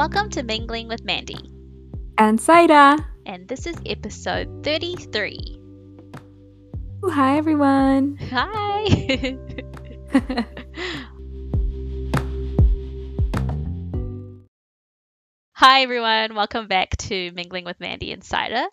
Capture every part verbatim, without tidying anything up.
Welcome to Mingling with Mandy and Saida, and this is episode thirty-three. Ooh, hi everyone. Hi. Hi everyone, welcome back to Mingling with Mandy and Saida.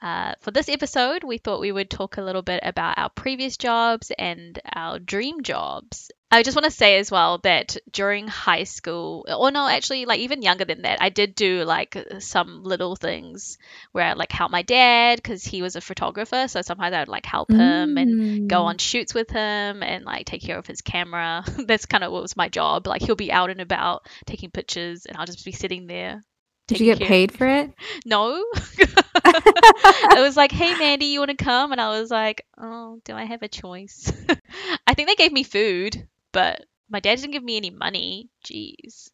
Uh, for this episode, we thought we would talk a little bit about our previous jobs and our dream jobs. I just want to say as well that during high school, or no, actually, like even younger than that, I did do like some little things where I like help my dad because he was a photographer. So sometimes I would like help him mm. and go on shoots with him and like take care of his camera. That's kind of what was my job. Like he'll be out and about taking pictures and I'll just be sitting there. Did you get care. paid for it? No. It was like, hey, Mandy, you want to come? And I was like, oh, do I have a choice? I think they gave me food, but my dad didn't give me any money. Jeez.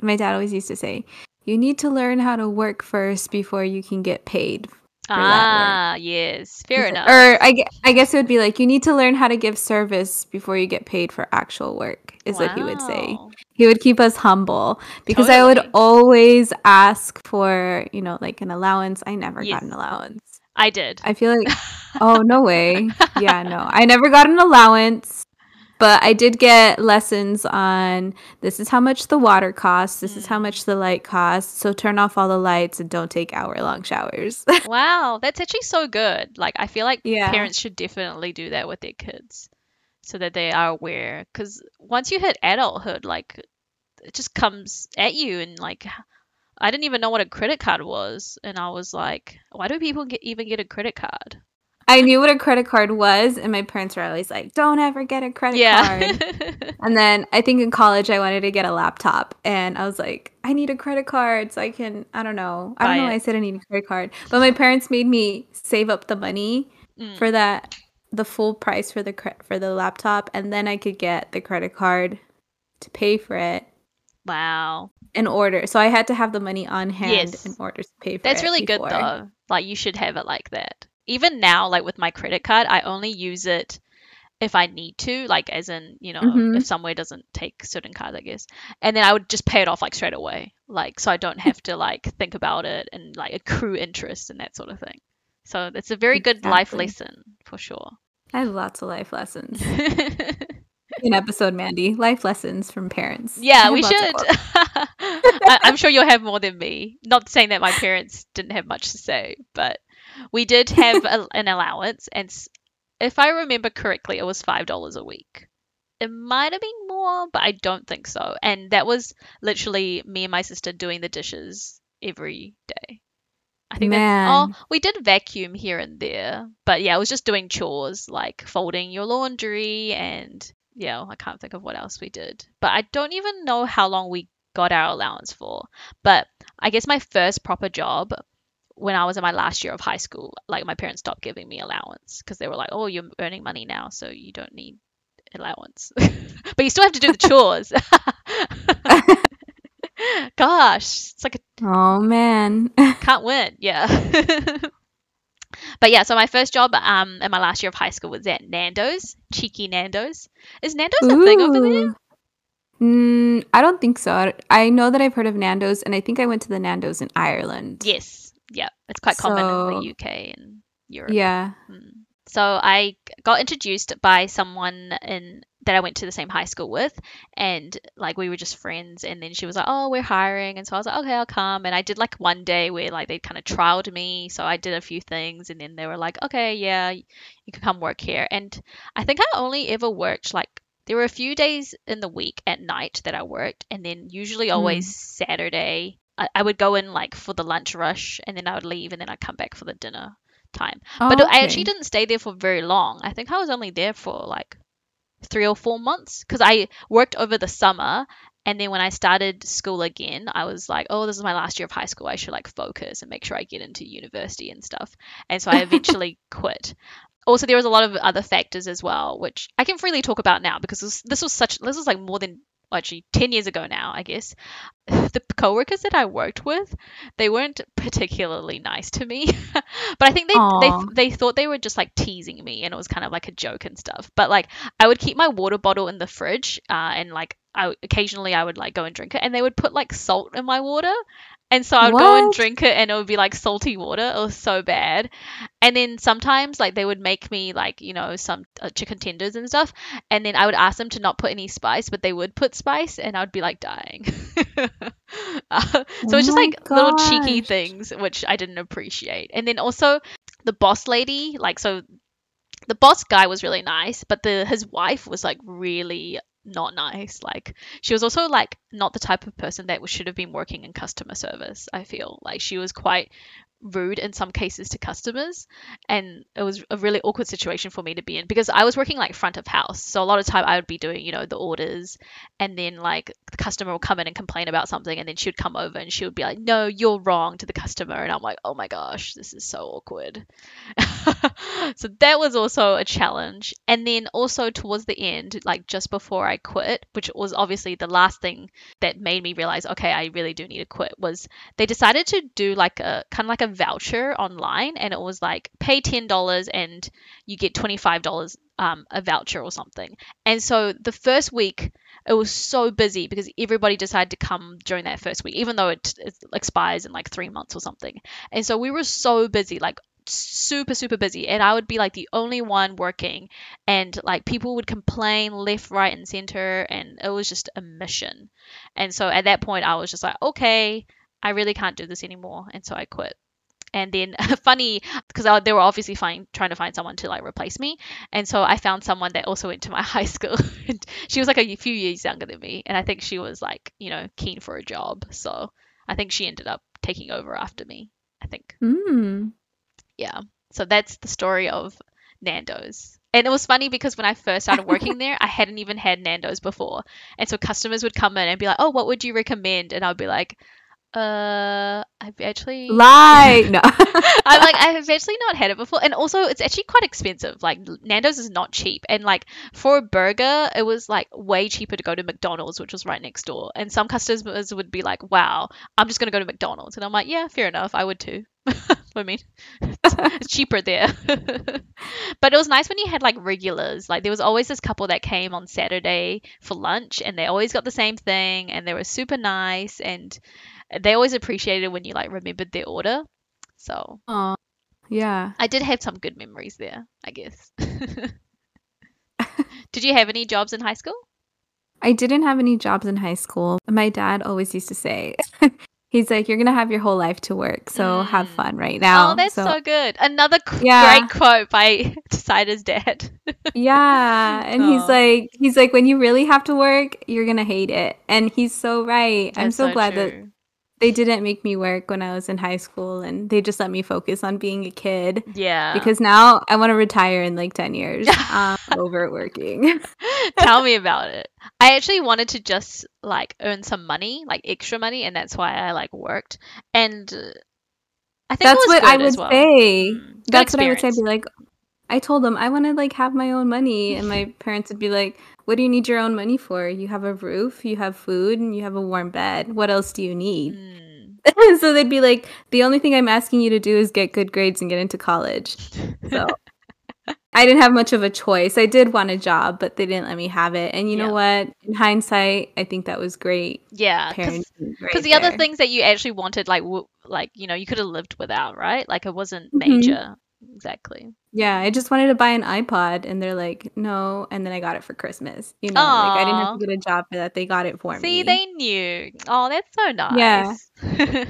My dad always used to say, you need to learn how to work first before you can get paid. Ah, yes. Fair enough. Or I, I guess it would be like, you need to learn how to give service before you get paid for actual work, is wow. what he would say. He would keep us humble because totally. I would always ask for, you know, like an allowance. I never yes. got an allowance. I did. I feel like, oh, no way. Yeah, no. I never got an allowance, but I did get lessons on this is how much the water costs. This mm. is how much the light costs. So turn off all the lights and don't take hour long showers. Wow. That's actually so good. Like, I feel like yeah. parents should definitely do that with their kids so that they are aware. Because once you hit adulthood, like, it just comes at you. And, like, I didn't even know what a credit card was. And I was like, why do people get, even get a credit card? I knew what a credit card was, and my parents were always like, don't ever get a credit yeah. card. And then I think in college I wanted to get a laptop, and I was like, I need a credit card so I can, I don't know. I Buy don't know it. why I said I need a credit card. But my parents made me save up the money mm. for that, the full price for the cre- for the laptop, and then I could get the credit card to pay for it. Wow. In order. So I had to have the money on hand yes. in order to pay for That's it. That's really before. good, though. Like, you should have it like that. Even now, like with my credit card, I only use it if I need to, like as in, you know, mm-hmm. if somewhere doesn't take certain cards, I guess. And then I would just pay it off like straight away, like so I don't have to like think about it and like accrue interest and that sort of thing. So it's a very exactly. good life lesson for sure. I have lots of life lessons. An episode, Mandy, life lessons from parents. Yeah, we should. I- I'm sure you'll have more than me. Not saying that my parents didn't have much to say, but. We did have a, an allowance, and if I remember correctly, it was five dollars a week. It might have been more, but I don't think so. And that was literally me and my sister doing the dishes every day. I think Man. that, oh, we did vacuum here and there, but yeah, it was just doing chores like folding your laundry and yeah, I can't think of what else we did. But I don't even know how long we got our allowance for. But I guess my first proper job when I was in my last year of high school, like my parents stopped giving me allowance because they were like, oh, you're earning money now, so you don't need allowance. But you still have to do the chores. Gosh, it's like a... Oh, man. Can't win, yeah. But yeah, so my first job um, in my last year of high school was at Nando's, cheeky Nando's. Is Nando's Ooh. a thing over there? Mm, I don't think so. I, I know that I've heard of Nando's, and I think I went to the Nando's in Ireland. Yes. Yeah, it's quite common so, in the U K and Europe. Yeah. So I got introduced by someone in that I went to the same high school with, and like we were just friends, and then she was like, oh, we're hiring, and so I was like, okay, I'll come. And I did like one day where like they kind of trialed me, so I did a few things, and then they were like, okay, yeah, you can come work here. And I think I only ever worked like there were a few days in the week at night that I worked, and then usually always mm. Saturday. I would go in like for the lunch rush, and then I would leave, and then I'd come back for the dinner time. Oh, but okay. I actually didn't stay there for very long. I think I was only there for like three or four months because I worked over the summer. And then when I started school again, I was like, oh, this is my last year of high school. I should like focus and make sure I get into university and stuff. And so I eventually quit. Also, there was a lot of other factors as well, which I can freely talk about now because this was, this was such, this was like more than well, actually ten years ago now, I guess, the coworkers that I worked with, they weren't particularly nice to me, but I think they, they they thought they were just like teasing me, and it was kind of like a joke and stuff. But like, I would keep my water bottle in the fridge, uh, and like I occasionally I would like go and drink it, and they would put like salt in my water. And so I would what? go and drink it, and it would be like salty water. It was so bad. And then sometimes like they would make me like, you know, some uh, chicken tenders and stuff. And then I would ask them to not put any spice, but they would put spice, and I would be like dying. uh, so oh it's just like gosh. little cheeky things, which I didn't appreciate. And then also the boss lady, like, so the boss guy was really nice, but the his wife was like really not nice. Like, she was also like not the type of person that should have been working in customer service. I feel like she was quite rude in some cases to customers, and it was a really awkward situation for me to be in, because I was working like front of house, so a lot of time I would be doing, you know, the orders, and then like the customer will come in and complain about something, and then she would come over and she would be like, no, you're wrong, to the customer, and I'm like, oh my gosh, this is so awkward. So that was also a challenge. And then also towards the end, like just before I quit, which was obviously the last thing that made me realize, okay, I really do need to quit, was they decided to do like a kind of like a voucher online, and it was like pay ten dollars and you get twenty-five dollars um a voucher or something. And so the first week it was so busy because everybody decided to come during that first week, even though it, it expires in like three months or something. And so we were so busy, like super super busy, and I would be like the only one working, and like people would complain left, right and center, and it was just a mission. And so at that point I was just like, okay, I really can't do this anymore, and so I quit. And then funny, because they were obviously find, trying to find someone to like replace me. And so I found someone that also went to my high school. She was like a few years younger than me. And I think she was like, you know, keen for a job. So I think she ended up taking over after me, I think. Mm. Yeah. So that's the story of Nando's. And it was funny because when I first started working there, I hadn't even had Nando's before. And so customers would come in and be like, oh, what would you recommend? And I'd be like, Uh, I've actually like no. I'm like I've actually not had it before, and also it's actually quite expensive. Like Nando's is not cheap, and like for a burger, it was like way cheaper to go to McDonald's, which was right next door. And some customers would be like, "Wow, I'm just gonna go to McDonald's," and I'm like, "Yeah, fair enough, I would too." I mean, it's cheaper there. But it was nice when you had like regulars. Like there was always this couple that came on Saturday for lunch, and they always got the same thing, and they were super nice, and they always appreciated when you like remembered their order. So Aww. Yeah, I did have some good memories there, I guess. Did you have any jobs in high school? I didn't have any jobs in high school. My dad always used to say, he's like, you're going to have your whole life to work, so mm. have fun right now. Oh, that's so, so good. Another yeah. great quote by Cider's dad. Yeah. And oh. he's like, he's like, when you really have to work, you're going to hate it. And he's so right. That's I'm so, so glad true. that they didn't make me work when I was in high school, and they just let me focus on being a kid. Yeah. Because now I want to retire in like ten years. Um, over working. Tell me about it. I actually wanted to just like earn some money, like extra money, and that's why I like worked. And I think that's what I would say. That's what I would say. I'd be like, I told them I want to like have my own money, and my parents would be like, what do you need your own money for? You have a roof, you have food, and you have a warm bed. What else do you need? Mm. So they'd be like, the only thing I'm asking you to do is get good grades and get into college. So I didn't have much of a choice. I did want a job, but they didn't let me have it. And you yeah. know what? In hindsight, I think that was great. Yeah. Because right the other things that you actually wanted, like, w- like you know, you could have lived without, right? Like it wasn't major. Mm-hmm. Exactly. Yeah, I just wanted to buy an iPod, and they're like, no, and then I got it for Christmas. You know, like, I didn't have to get a job for that. They got it for See, me. See, they knew. Oh, that's so nice. Yeah.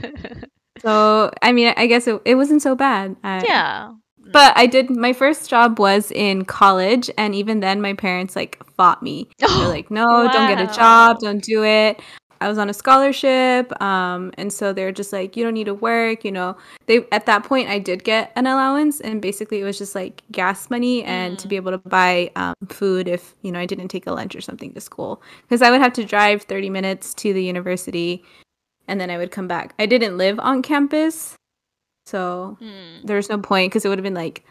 So, I mean, I guess it, it wasn't so bad. I, yeah. But I did, my first job was in college, and even then my parents, like, fought me. They're like, no, wow. don't get a job, don't do it. I was on a scholarship, um, and so they're just like, you don't need to work, you know. They at that point, I did get an allowance, and basically it was just like gas money and mm. to be able to buy um, food if, you know, I didn't take a lunch or something to school, because I would have to drive thirty minutes to the university, and then I would come back. I didn't live on campus, so mm. there was no point, because it would have been like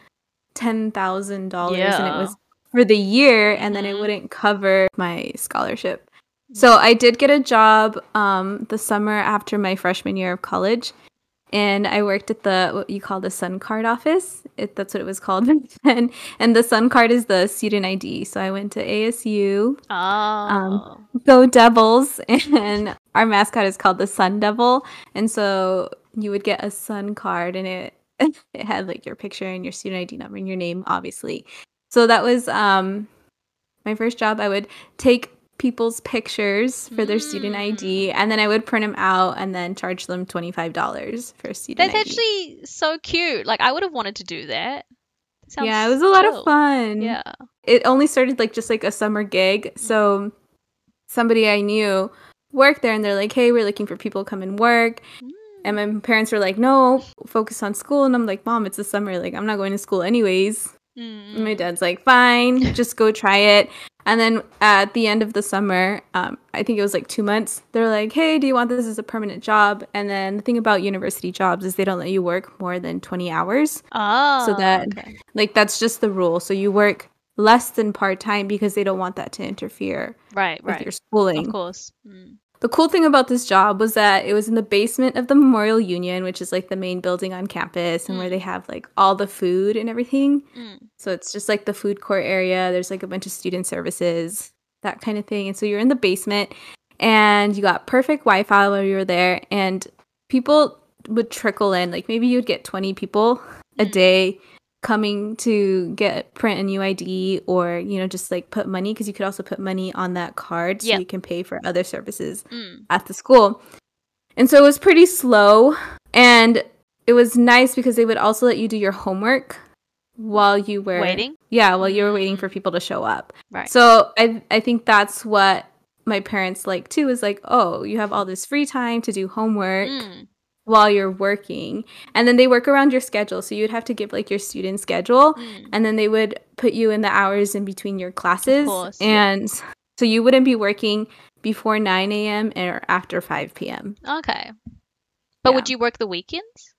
ten thousand dollars, yeah. and it was for the year, and then it wouldn't cover my scholarship. So I did get a job um, the summer after my freshman year of college, and I worked at the what you call the Sun Card office. It, that's what it was called, and and the Sun Card is the student I D. So I went to A S U. Oh, um, go Devils! And our mascot is called the Sun Devil, and so you would get a Sun Card, and it it had like your picture and your student I D number and your name, obviously. So that was um, my first job. I would take people's pictures for their mm. student I D, and then I would print them out and then charge them twenty-five dollars for a student That's I D. That's actually so cute. Like, I would have wanted to do that. Sounds yeah, it was a lot chill. of fun. Yeah. It only started like just like a summer gig. So somebody I knew worked there, and they're like, hey, we're looking for people to come and work. Mm. And my parents were like, no, focus on school. And I'm like, Mom, it's the summer. Like, I'm not going to school anyways. Mm. And my dad's like, fine, just go try it. And then at the end of the summer, um, I think it was like two months, they're like, hey, do you want this as a permanent job? And then the thing about university jobs is they don't let you work more than twenty hours. Oh, so that okay. like that's just the rule. So you work less than part time because they don't want that to interfere right, with right. your schooling. Of course. Mm. The cool thing about this job was that it was in the basement of the Memorial Union, which is like the main building on campus, and mm. where they have like all the food and everything. Mm. So it's just like the food court area. There's like a bunch of student services, that kind of thing. And so you're in the basement and you got perfect Wi-Fi while you were there, and people would trickle in. Like maybe you'd get twenty people mm. a day coming to get print a new I D, or you know, just like put money, because you could also put money on that card, so yep. you can pay for other services mm. at the school. And so it was pretty slow, and it was nice because they would also let you do your homework while you were waiting. Yeah, while you were waiting for people to show up. Right. So I I think that's what my parents like too, is like, oh, you have all this free time to do homework. Mm. While you're working. And then they work around your schedule, so you'd have to give like your student schedule, mm. and then they would put you in the hours in between your classes. Of course, and yeah. so you wouldn't be working before nine a.m. or after five p.m. Okay. But yeah. would you work the weekends?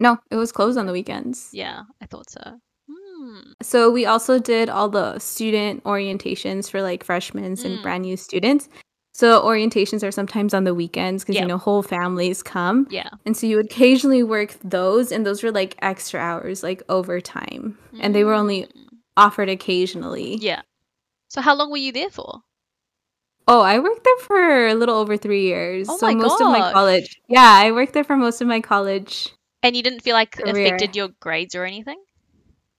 No, it was closed on the weekends. Yeah, I thought so. Mm. So we also did all the student orientations for like freshmen mm. and brand new students. So orientations are sometimes on the weekends because, yep. you know, whole families come. Yeah. And so you would occasionally work those, and those were like extra hours, like overtime. Mm. And they were only offered occasionally. Yeah. So how long were you there for? Oh, I worked there for a little over three years. Oh, so my most gosh. of my college. Yeah, I worked there for most of my college. And you didn't feel like it affected your grades or anything?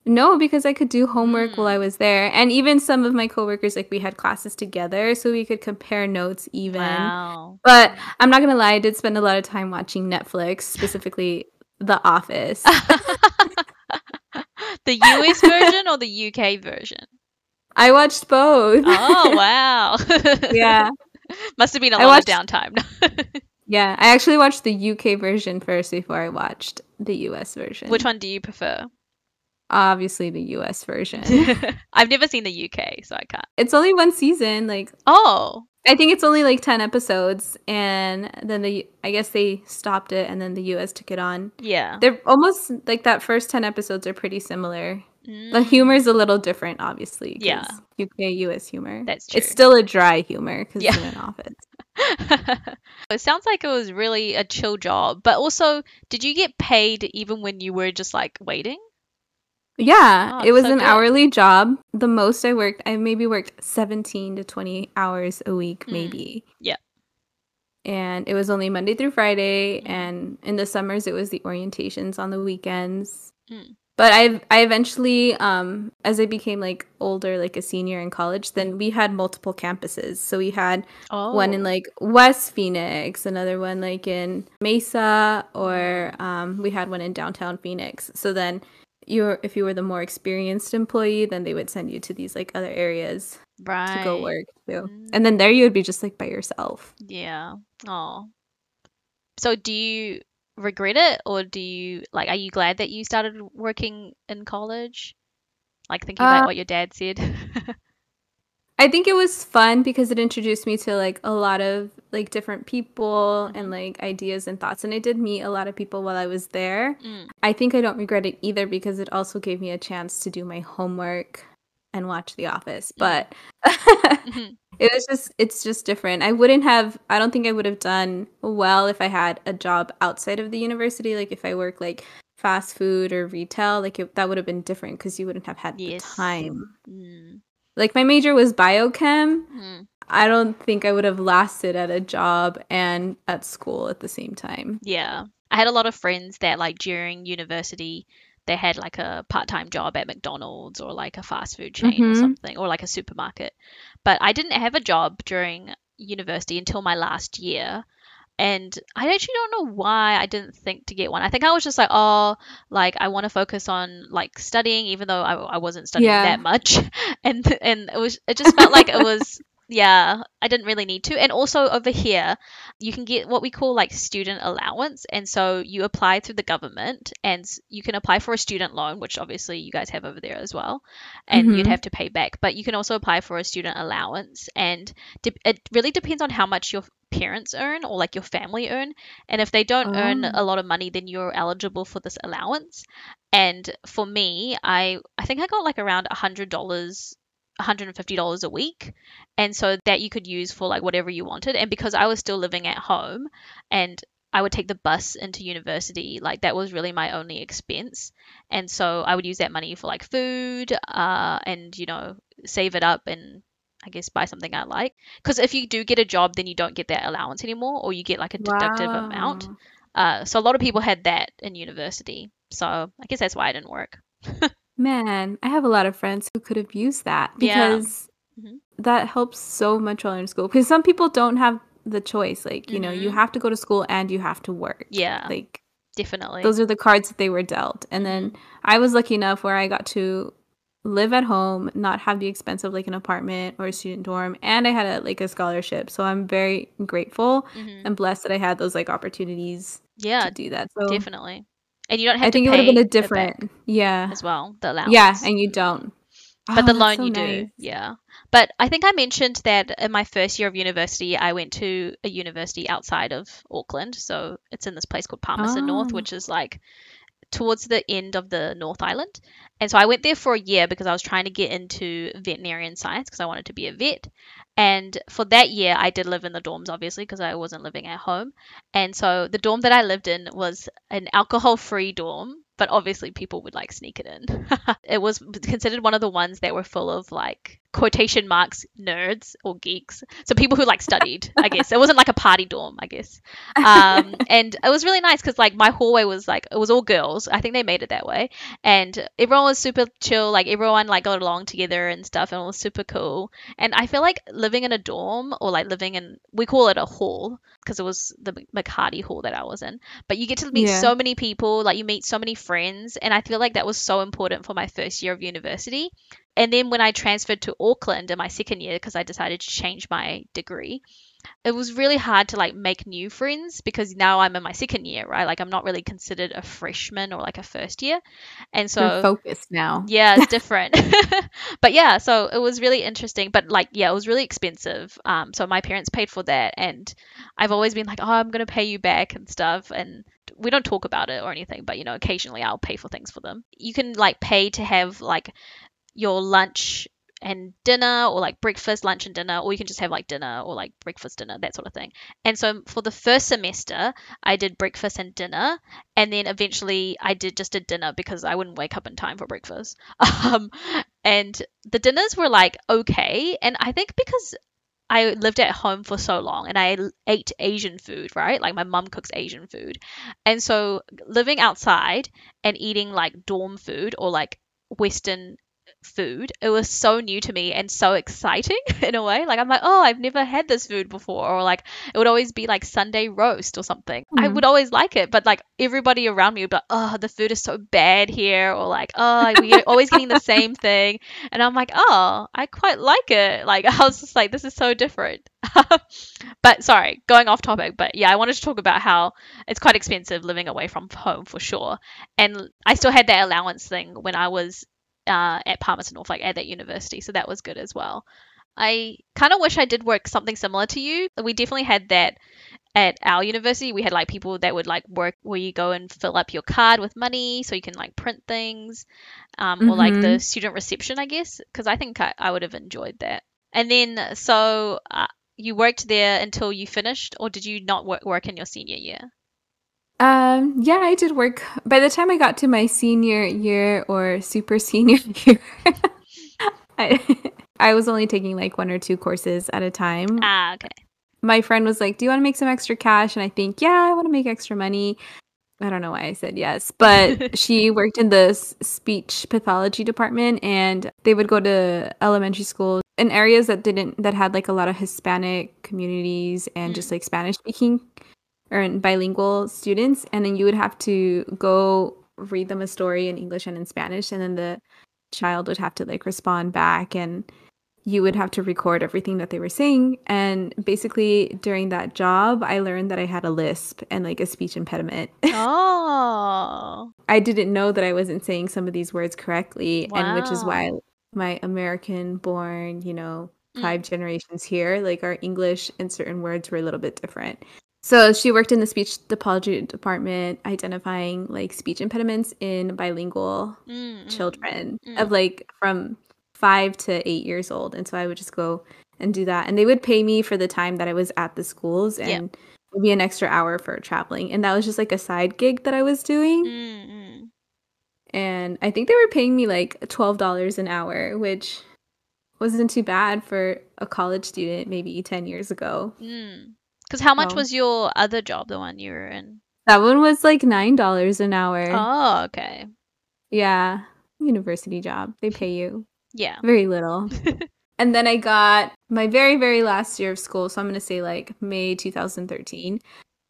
No, because I could do homework mm. while I was there. And even some of my coworkers, like we had classes together, so we could compare notes even. Wow. But I'm not going to lie, I did spend a lot of time watching Netflix, specifically The Office. The U S version or the U K version? I watched both. Oh, wow. Yeah. Must have been a lot watched- of downtime. Yeah, I actually watched the U K version first before I watched the U S version. Which one do you prefer? Obviously the U S version. I've never seen the U K, so I can't. It's only one season, like oh I think it's only like ten episodes, and then the I guess they stopped it, and then the U S took it on. Yeah, they're almost like that first ten episodes are pretty similar. Mm. The humor is a little different, obviously. Yeah, U K U S humor, that's true. It's still a dry humor because yeah. it's an office. It sounds like it was really a chill job. But also, did you get paid even when you were just like waiting? Yeah, oh, it was so an good. hourly job. The most I worked, I maybe worked seventeen to twenty hours a week, mm. maybe. Yeah. And it was only Monday through Friday. Mm. And in the summers, it was the orientations on the weekends. Mm. But I I eventually, um, as I became like older, like a senior in college, then we had multiple campuses. So we had oh. one in like West Phoenix, another one like in Mesa, or um, we had one in downtown Phoenix. So then... You're, if you were the more experienced employee, then they would send you to these like other areas right. to go work too. Mm. And then there you would be just like by yourself. Yeah. Oh. So do you regret it, or do you like, are you glad that you started working in college? Like thinking uh, about what your dad said. I think it was fun because it introduced me to like a lot of like different people and like ideas and thoughts. And I did meet a lot of people while I was there. Mm. I think I don't regret it either, because it also gave me a chance to do my homework and watch The Office. But mm-hmm. It was just, it's just different. I wouldn't have, I don't think I would have done well if I had a job outside of the university. Like if I worked like fast food or retail, like it, that would have been different because you wouldn't have had yes. the time. Mm. Like my major was biochem. Mm. I don't think I would have lasted at a job and at school at the same time. Yeah. I had a lot of friends that like during university, they had like a part-time job at McDonald's or like a fast food chain mm-hmm. or something, or like a supermarket. But I didn't have a job during university until my last year. And I actually don't know why I didn't think to get one. I think I was just like, oh, like I want to focus on like studying, even though I, I wasn't studying yeah. that much. And and it was it just felt like it was, yeah, I didn't really need to. And also over here, you can get what we call like student allowance. And so you apply through the government and you can apply for a student loan, which obviously you guys have over there as well. And mm-hmm. you'd have to pay back. But you can also apply for a student allowance. And de- it really depends on how much your parents earn or like your family earn, and if they don't oh. earn a lot of money, then you're eligible for this allowance. And for me, I I think I got like around a hundred dollars, a hundred fifty dollars a week, and so that you could use for like whatever you wanted. And because I was still living at home and I would take the bus into university, like that was really my only expense, and so I would use that money for like food uh and you know save it up and I guess buy something I like. Because if you do get a job, then you don't get that allowance anymore, or you get like a deductive wow. amount. Uh, so a lot of people had that in university. So I guess that's why it didn't work. Man, I have a lot of friends who could have used that because yeah. mm-hmm. that helps so much while in school. Because some people don't have the choice. Like, you mm-hmm. know, you have to go to school and you have to work. Yeah. Like, definitely. Those are the cards that they were dealt. And then I was lucky enough where I got to live at home, not have the expense of like an apartment or a student dorm, and I had a, like a scholarship, so I'm very grateful mm-hmm. and blessed that I had those like opportunities yeah to do that. So definitely. And you don't have I to think pay it would have been a different yeah as well, the allowance. Yeah, and you don't, but oh, the loan so you nice. do. Yeah, but I think I mentioned that in my first year of university I went to a university outside of Auckland, so it's in this place called Palmerston oh. North, which is like towards the end of the North Island. And so I went there for a year because I was trying to get into veterinarian science because I wanted to be a vet. And for that year I did live in the dorms, obviously, because I wasn't living at home. And so the dorm that I lived in was an alcohol-free dorm, but obviously people would like sneak it in. It was considered one of the ones that were full of like quotation marks nerds or geeks, so people who like studied. I guess it wasn't like a party dorm, I guess. Um and it was really nice because like my hallway was like, it was all girls, I think they made it that way, and everyone was super chill, like everyone like got along together and stuff, and it was super cool. And I feel like living in a dorm, or like living in, we call it a hall because it was the McCarty Hall that I was in, but you get to meet yeah. so many people, like you meet so many friends, and I feel like that was so important for my first year of university. And then when I transferred to Auckland in my second year, because I decided to change my degree, it was really hard to like make new friends because now I'm in my second year, right? Like I'm not really considered a freshman or like a first year. And so I'm focused now. Yeah, it's different. But yeah, so it was really interesting. But like, yeah, it was really expensive. Um, so my parents paid for that. And I've always been like, oh, I'm going to pay you back and stuff. And we don't talk about it or anything, but, you know, occasionally I'll pay for things for them. You can like pay to have like your lunch and dinner, or like breakfast, lunch and dinner, or you can just have like dinner or like breakfast, dinner, that sort of thing. And so for the first semester I did breakfast and dinner, and then eventually I did just a dinner because I wouldn't wake up in time for breakfast. Um, and the dinners were like okay, and I think because I lived at home for so long and I ate Asian food, right? Like my mum cooks Asian food, and so living outside and eating like dorm food or like Western food, it was so new to me and so exciting in a way. Like I'm like, oh, I've never had this food before, or like it would always be like Sunday roast or something. Mm-hmm. I would always like it, but like everybody around me would be like, oh, the food is so bad here, or like, oh, we're always getting the same thing, and I'm like, oh, I quite like it. Like I was just like, this is so different. But sorry, going off topic, but yeah, I wanted to talk about how it's quite expensive living away from home for sure, and I still had that allowance thing when I was Uh, at Palmerston North, like at that university, so that was good as well. I kind of wish I did work something similar to you. We definitely had that at our university. We had like people that would like work where you go and fill up your card with money so you can like print things, um, mm-hmm. or like the student reception, I guess, because I think I, I would have enjoyed that. And then, so uh, you worked there until you finished, or did you not work, work in your senior year? Um, yeah, I did work. By the time I got to my senior year or super senior year, I, I was only taking like one or two courses at a time. Ah, okay. My friend was like, do you want to make some extra cash? And I think, yeah, I want to make extra money. I don't know why I said yes, but she worked in the speech pathology department, and they would go to elementary school in areas that didn't, that had like a lot of Hispanic communities and mm. just like Spanish speaking or bilingual students. And then you would have to go read them a story in English and in Spanish. And then the child would have to like respond back, and you would have to record everything that they were saying. And basically during that job, I learned that I had a lisp and like a speech impediment. Oh. I didn't know that I wasn't saying some of these words correctly. Wow. And which is why my American born, you know, five mm. generations here, like our English and certain words were a little bit different. So she worked in the speech pathology department, identifying like speech impediments in bilingual mm, children mm, of like from five to eight years old. And so I would just go and do that. And they would pay me for the time that I was at the schools, and yeah. maybe an extra hour for traveling. And that was just like a side gig that I was doing. Mm-hmm. And I think they were paying me like twelve dollars an hour, which wasn't too bad for a college student maybe ten years ago. Because mm. how much so, was your other job, the one you were in? That one was like nine dollars an hour. Oh, okay. Yeah. University job. They pay you. Yeah. Very little. And then I got my very, very last year of school. So I'm going to say like May two thousand thirteen.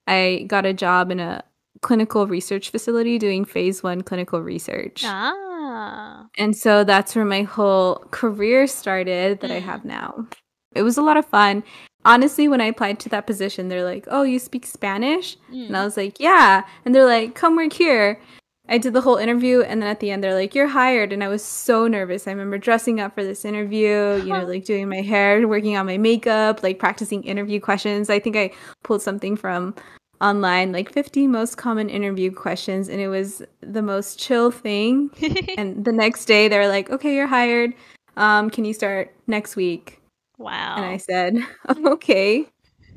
I got a job in a clinical research facility doing phase one clinical research. Ah. And so that's where my whole career started that mm. I have now. It was a lot of fun. Honestly, when I applied to that position, they're like, oh, you speak Spanish? Mm. And I was like, yeah. And they're like, come work here. I did the whole interview, and then at the end, they're like, you're hired. And I was so nervous. I remember dressing up for this interview, you know, like doing my hair, working on my makeup, like practicing interview questions. I think I pulled something from online, like fifty most common interview questions, and it was the most chill thing. And the next day, they were like, okay, you're hired. Um, can you start next week? Wow. And I said, okay.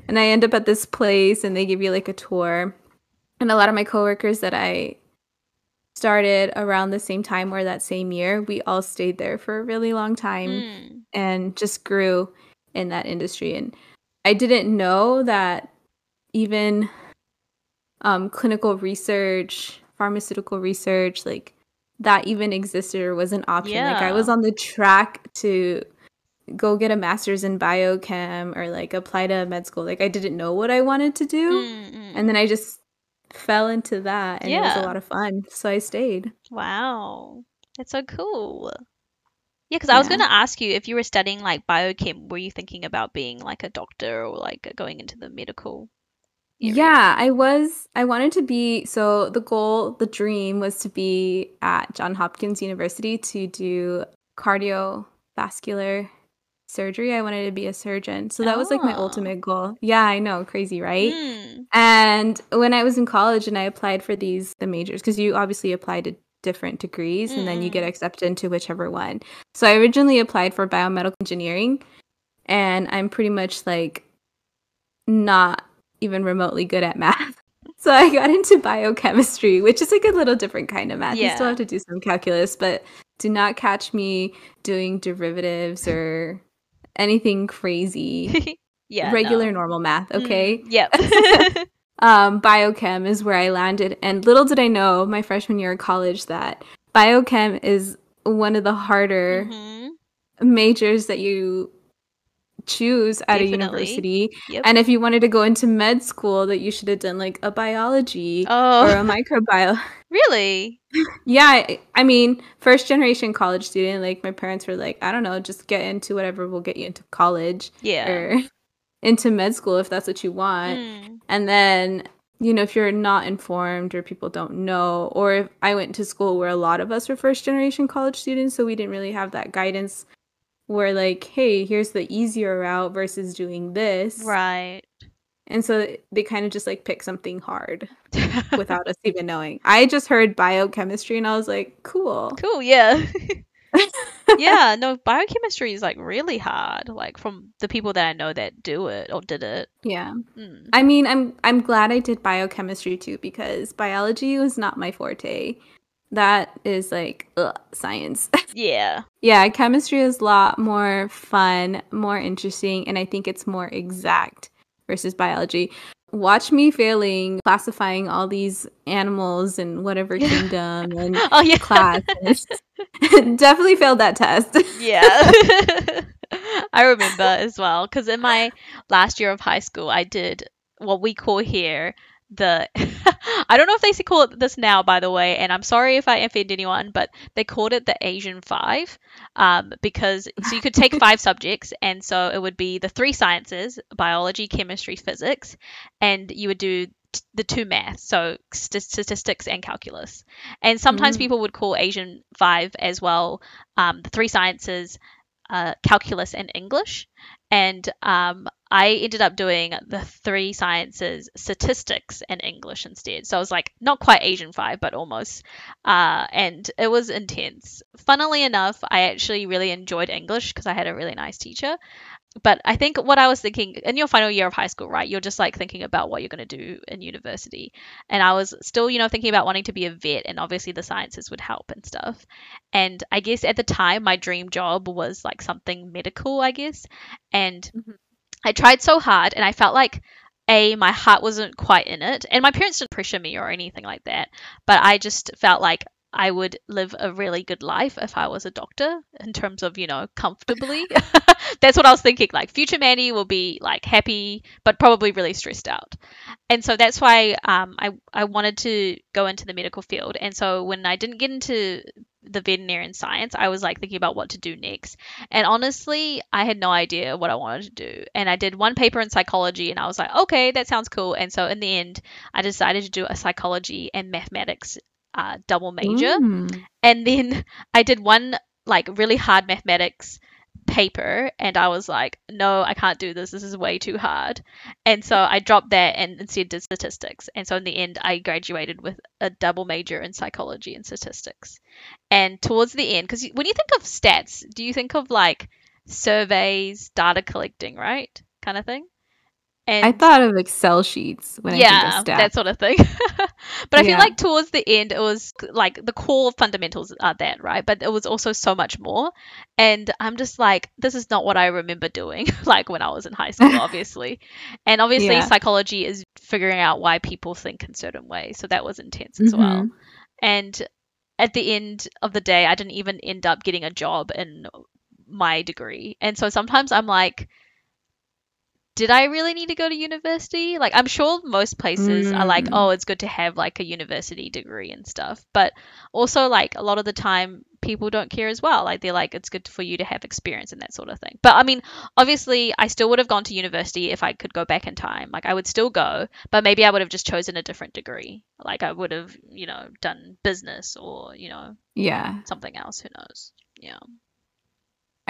And I end up at this place, and they give you like a tour. And a lot of my coworkers that I started around the same time or that same year, we all stayed there for a really long time mm. and just grew in that industry. And I didn't know that even um, clinical research, pharmaceutical research, like that even existed or was an option. Yeah. Like I was on the track to go get a master's in biochem or like apply to med school. Like I didn't know what I wanted to do. Mm-hmm. And then I just fell into that, and yeah. it was a lot of fun, so I stayed. Wow, that's so cool. Yeah, because yeah. I was going to ask you, if you were studying like biochem, were you thinking about being like a doctor or like going into the medical area? Yeah, I was. I wanted to be, so the goal, the dream was to be at Johns Hopkins University to do cardiovascular surgery. I wanted to be a surgeon. So that oh. was like my ultimate goal. Yeah, I know. Crazy, right? Mm. And when I was in college and I applied for these, the majors, because you obviously apply to different degrees mm. and then you get accepted into whichever one. So I originally applied for biomedical engineering, and I'm pretty much like not even remotely good at math. So I got into biochemistry, which is like a little different kind of math. Yeah. You still have to do some calculus, but do not catch me doing derivatives or anything crazy. Yeah, regular no. normal math, okay? Mm, yep. um, biochem is where I landed. And little did I know my freshman year of college that biochem is one of the harder mm-hmm. majors that you choose at Definitely. A university. Yep. And if you wanted to go into med school, that you should have done like a biology oh. or a microbiology. Really? Yeah. I, I mean, first generation college student, like my parents were like, I don't know, just get into whatever will get you into college yeah. or into med school if that's what you want. Mm. And then, you know, if you're not informed or people don't know, or if I went to school where a lot of us were first generation college students, so we didn't really have that guidance. We're like, hey, here's the easier route versus doing this. Right. And so they kind of just like pick something hard without us even knowing. I just heard biochemistry and I was like, cool. Cool, yeah. Yeah, no, biochemistry is like really hard, like from the people that I know that do it or did it. Yeah. Mm. I mean, I'm I'm glad I did biochemistry too, because biology was not my forte. That is like ugh, science. Yeah. Yeah, chemistry is a lot more fun, more interesting, and I think it's more exact versus biology. Watch me failing classifying all these animals and whatever kingdom and oh, yeah. class. Definitely failed that test. Yeah. I remember as well, because in my last year of high school, I did what we call here the I don't know if they call it this now, by the way, and I'm sorry if I offend anyone, but they called it the Asian five, um because so you could take five subjects, and so it would be the three sciences, biology, chemistry, physics, and you would do t- the two maths, so st- statistics and calculus. And sometimes mm. people would call Asian five as well um the three sciences, uh calculus and English. And um I ended up doing the three sciences, statistics, and English instead. So I was like, not quite Asian five, but almost. Uh, and it was intense. Funnily enough, I actually really enjoyed English because I had a really nice teacher. But I think what I was thinking in your final year of high school, right, you're just like thinking about what you're going to do in university. And I was still, you know, thinking about wanting to be a vet, and obviously the sciences would help and stuff. And I guess at the time, my dream job was like something medical, I guess. And mm-hmm. I tried so hard, and I felt like, A, my heart wasn't quite in it, and my parents didn't pressure me or anything like that, but I just felt like I would live a really good life if I was a doctor in terms of, you know, comfortably. That's what I was thinking, like future Mandy will be like happy, but probably really stressed out. And so that's why um, I, I wanted to go into the medical field. And so when I didn't get into the veterinarian science, I was like thinking about what to do next, and honestly I had no idea what I wanted to do. And I did one paper in psychology, and I was like, okay, that sounds cool. And so in the end I decided to do a psychology and mathematics uh, double major. Mm. And then I did one like really hard mathematics paper, and I was like, no, I can't do this this is way too hard. And so I dropped that and instead did statistics. And so in the end I graduated with a double major in psychology and statistics. And towards the end, because when you think of stats, do you think of like surveys, data collecting, right, kind of thing? And I thought of Excel sheets when yeah, I think of stats, that sort of thing. But I yeah. feel like towards the end, it was like the core fundamentals are that, right? But it was also so much more. And I'm just like, this is not what I remember doing, like when I was in high school, obviously. And obviously yeah. psychology is figuring out why people think in certain ways. So that was intense as mm-hmm. well. And at the end of the day, I didn't even end up getting a job in my degree. And so sometimes I'm like, did I really need to go to university? Like, I'm sure most places mm. are like, oh, it's good to have like a university degree and stuff. But also like a lot of the time people don't care as well. Like they're like, it's good for you to have experience and that sort of thing. But I mean, obviously I still would have gone to university if I could go back in time. Like I would still go, but maybe I would have just chosen a different degree. Like I would have, you know, done business or, you know, yeah, something else. Who knows? Yeah.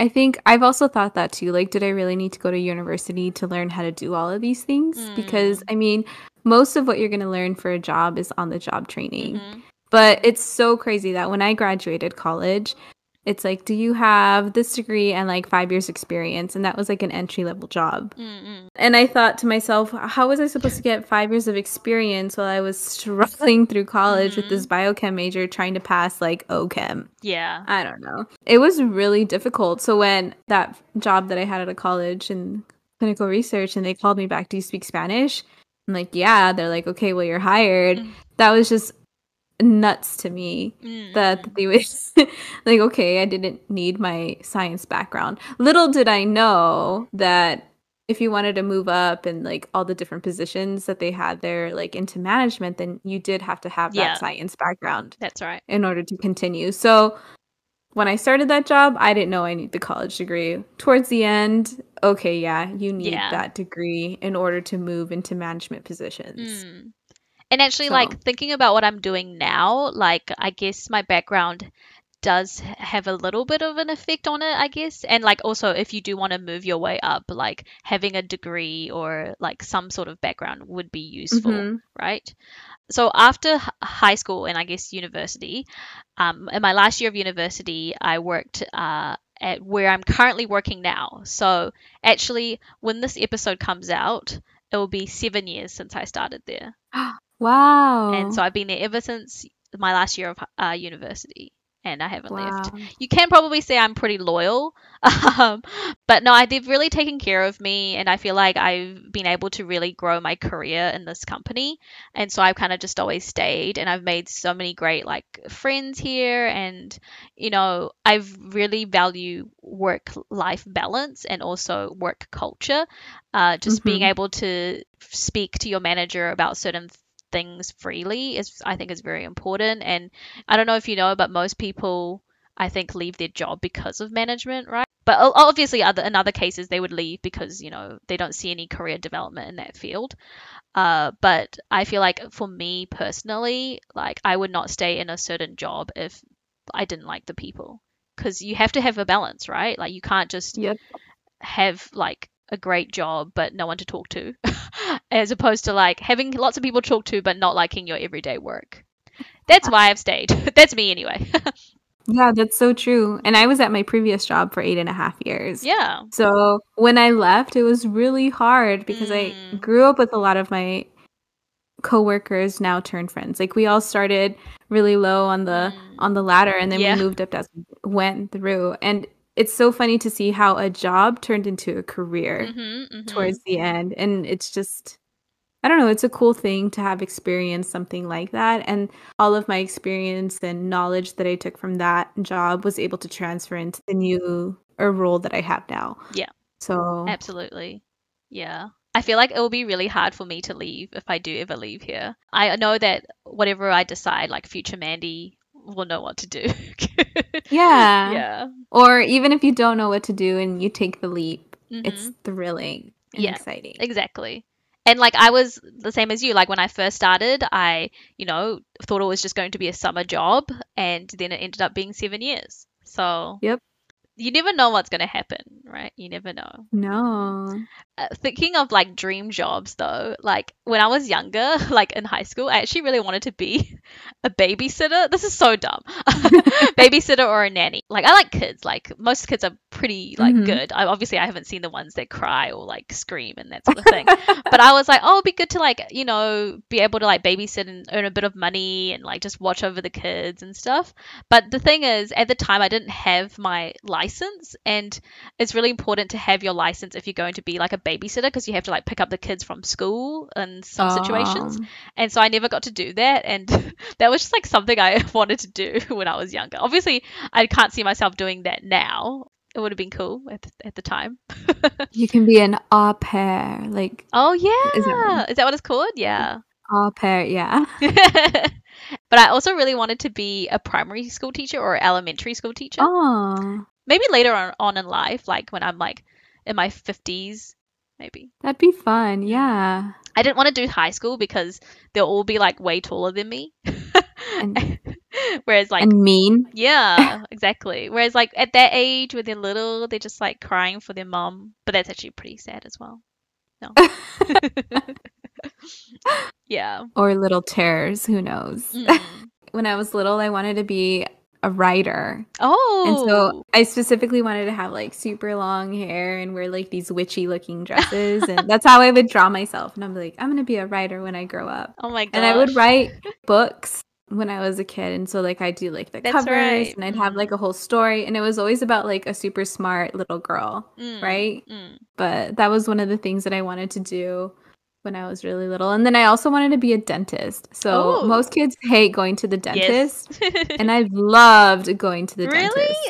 I think I've also thought that too. Like, did I really need to go to university to learn how to do all of these things? Mm. Because, I mean, most of what you're going to learn for a job is on-the-job training. Mm-hmm. But it's so crazy that when I graduated college, it's like, do you have this degree and like five years experience? And that was like an entry-level job. Mm-hmm. And I thought to myself, how was I supposed to get five years of experience while I was struggling through college mm-hmm. with this biochem major trying to pass like O-chem? Yeah. I don't know. It was really difficult. So when that job that I had at a college in clinical research, and they called me back, do you speak Spanish? I'm like, yeah. They're like, okay, well, you're hired. Mm-hmm. That was just nuts to me mm. that they would like, okay, I didn't need my science background. Little did I know that if you wanted to move up and like all the different positions that they had there, like into management, then you did have to have yeah. that science background. That's right. In order to continue. So when I started that job, I didn't know I need the college degree. Towards the end, okay, yeah, you need yeah. that degree in order to move into management positions. Mm. And actually, so. like, thinking about what I'm doing now, like, I guess my background does have a little bit of an effect on it, I guess. And like also if you do want to move your way up, like having a degree or like some sort of background would be useful, mm-hmm. right? So after high school and I guess university, um, in my last year of university, I worked uh, at where I'm currently working now. So actually when this episode comes out, it will be seven years since I started there. Wow. And so I've been there ever since my last year of uh, university, and I haven't wow. left. You can probably say I'm pretty loyal, um, but no, they've really taken care of me, and I feel like I've been able to really grow my career in this company, and so I've kind of just always stayed, and I've made so many great like friends here, and you know, I really value work-life balance and also work culture, uh, just mm-hmm. being able to speak to your manager about certain things things freely is I think is very important. And I don't know if you know, but most people I think leave their job because of management, right? But obviously other in other cases they would leave because, you know, they don't see any career development in that field, uh but I feel like for me personally, like I would not stay in a certain job if I didn't like the people, because you have to have a balance, right? Like you can't just yep. have like a great job but no one to talk to as opposed to like having lots of people to talk to but not liking your everyday work. That's why I've stayed. That's me anyway. Yeah, that's so true. And I was at my previous job for eight and a half years. Yeah. So when I left, it was really hard because mm. I grew up with a lot of my coworkers, now turned friends. Like we all started really low on the mm. on the ladder, and then yeah. we moved up as we went through. And it's so funny to see how a job turned into a career mm-hmm, mm-hmm. towards the end. And it's just, I don't know, it's a cool thing to have experienced something like that. And all of my experience and knowledge that I took from that job was able to transfer into the new or role that I have now. Yeah. So absolutely. Yeah. I feel like it will be really hard for me to leave if I do ever leave here. I know that whatever I decide, like future Mandy will know what to do. Yeah. Yeah. Or even if you don't know what to do and you take the leap, mm-hmm. it's thrilling and yeah, exciting. Exactly. And like I was the same as you. Like when I first started, I, you know, thought it was just going to be a summer job, and then it ended up being seven years. So yep. you never know what's going to happen, right? You never know. No. Uh, thinking of like dream jobs though, like when I was younger, like in high school, I actually really wanted to be a babysitter. This is so dumb. Babysitter or a nanny. Like I like kids. Like most kids are pretty like mm-hmm. good. I, obviously I haven't seen the ones that cry or like scream and that sort of thing. But I was like, oh, it'd be good to like, you know, be able to like babysit and earn a bit of money and like just watch over the kids and stuff. But the thing is, at the time I didn't have my license. License, and it's really important to have your license if you're going to be like a babysitter, because you have to like pick up the kids from school in some um. situations, and so I never got to do that, and that was just like something I wanted to do when I was younger. Obviously I can't see myself doing that now. It would have been cool at the, at the time. You can be an au pair, like oh yeah is that, is that what it's called? Yeah, au pair. Yeah. But I also really wanted to be a primary school teacher or elementary school teacher. Oh. Maybe later on, on in life, like when I'm like in my fifties, maybe. That'd be fun, yeah. I didn't want to do high school because they'll all be like way taller than me. And, whereas like and mean. Yeah, exactly. Whereas like at that age when they're little, they're just like crying for their mom. But that's actually pretty sad as well. No. Yeah. Or little terrors, who knows? Mm. When I was little, I wanted to be a writer. Oh. And so I specifically wanted to have like super long hair and wear like these witchy looking dresses. And that's how I would draw myself. And I'm like, I'm going to be a writer when I grow up. Oh my god. And I would write books when I was a kid. And so like I do like the that's covers right. and I'd mm. have like a whole story. And it was always about like a super smart little girl. Mm. Right. Mm. But that was one of the things that I wanted to do when I was really little. And then I also wanted to be a dentist. So ooh. Most kids hate going to the dentist. Yes. And I loved going to the really?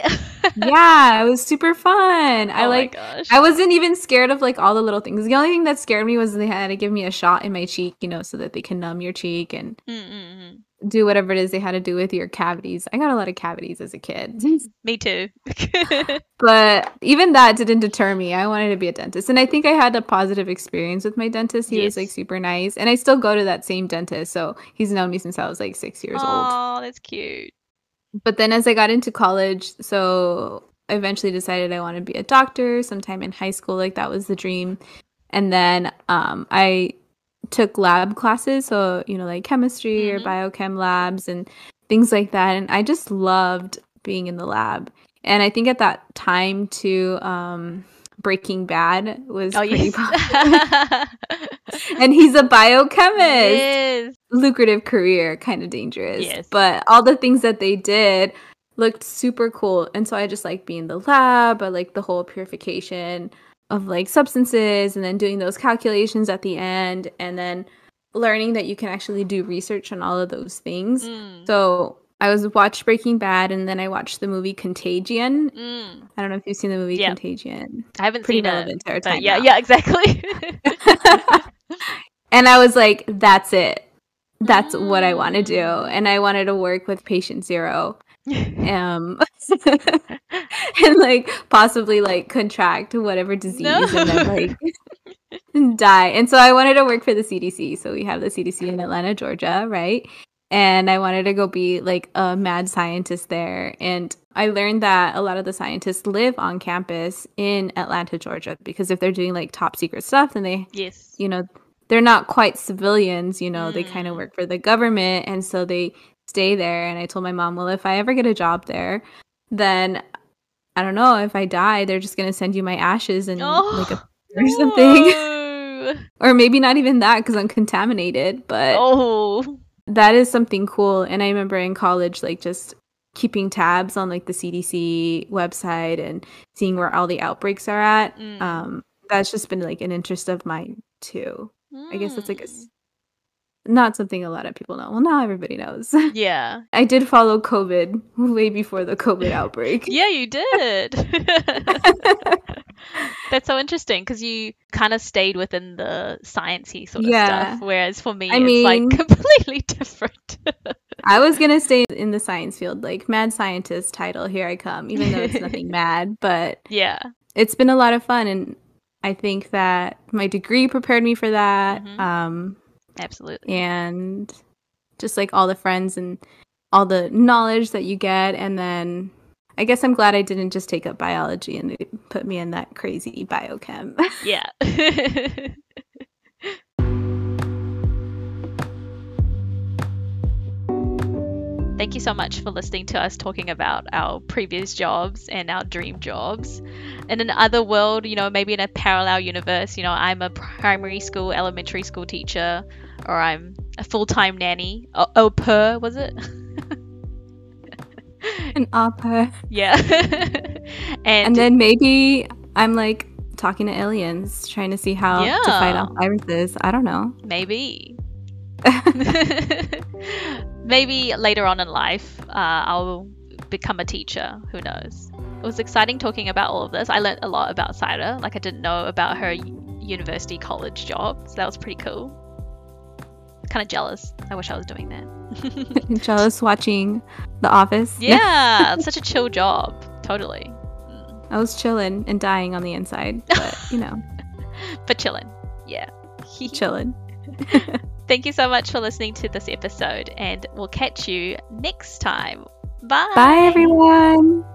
Dentist. Really? Yeah, it was super fun. Oh I like my gosh. I wasn't even scared of like all the little things. The only thing that scared me was they had to give me a shot in my cheek, you know, so that they can numb your cheek and mm-mm-mm. do whatever it is they had to do with your cavities. I got a lot of cavities as a kid. Me too. But even that didn't deter me. I wanted to be a dentist. And I think I had a positive experience with my dentist. He yes. was like super nice. And I still go to that same dentist. So he's known me since I was like six years oh, old. Oh, that's cute. But then as I got into college, so I eventually decided I wanted to be a doctor sometime in high school. Like, that was the dream. And then um, I took lab classes. So, you know, like chemistry mm-hmm. or biochem labs and things like that. And I just loved being in the lab. And I think at that time, too, um, Breaking Bad was oh, pretty yes. popular. And he's a biochemist. Yes. Lucrative career, kind of dangerous. Yes. But all the things that they did looked super cool. And so I just like being in the lab. I like the whole purification of like substances and then doing those calculations at the end and then learning that you can actually do research on all of those things. Mm. So I was watched Breaking Bad and then I watched the movie Contagion. Mm. I don't know if you've seen the movie yeah. Contagion. I haven't Pretty seen relevant it. To our time yeah, now. Yeah, exactly. And I was like, that's it. That's mm. what I want to do. And I wanted to work with patient zero. um and like possibly like contract whatever disease no. and then like and die. And so I wanted to work for the C D C. So we have the C D C in Atlanta, Georgia, right? And I wanted to go be like a mad scientist there. And I learned that a lot of the scientists live on campus in Atlanta, Georgia, because if they're doing like top secret stuff, then they yes you know they're not quite civilians, you know mm. they kind of work for the government, and so they stay there. And I told my mom, well, if I ever get a job there, then I don't know, if I die, they're just gonna send you my ashes and oh, like a or something no. or maybe not even that because I'm contaminated. But oh. that is something cool. And I remember in college like just keeping tabs on like the C D C website and seeing where all the outbreaks are at. mm. Um that's just been like an interest of mine too. mm. I guess that's like a not something a lot of people know. Well, now everybody knows. Yeah. I did follow COVID way before the COVID outbreak. Yeah, you did. That's so interesting because you kind of stayed within the sciencey sort of yeah. stuff, whereas for me, I it's mean, like completely different. I was going to stay in the science field, like mad scientist title, here I come, even though it's nothing mad, but yeah, it's been a lot of fun. And I think that my degree prepared me for that. Mm-hmm. Um, Absolutely. And just like all the friends and all the knowledge that you get. And then I guess I'm glad I didn't just take up biology and they put me in that crazy biochem. Yeah. Thank you so much for listening to us talking about our previous jobs and our dream jobs. In another world, you know, maybe in a parallel universe, you know, I'm a primary school, elementary school teacher, or I'm a full-time nanny. O- au pair, was it? An au pair. Yeah. and, and then maybe I'm like talking to aliens, trying to see how yeah. to fight off viruses. I don't know. Maybe. Maybe later on in life, uh, I'll become a teacher. Who knows? It was exciting talking about all of this. I learned a lot about Saida. Like, I didn't know about her university college job. So that was pretty cool. Kind of jealous. I wish I was doing that. Jealous watching The Office. Yeah, such a chill job. Totally. I was chilling and dying on the inside, but you know. But chilling. Yeah. Chilling. Thank you so much for listening to this episode, and we'll catch you next time. Bye. Bye, everyone.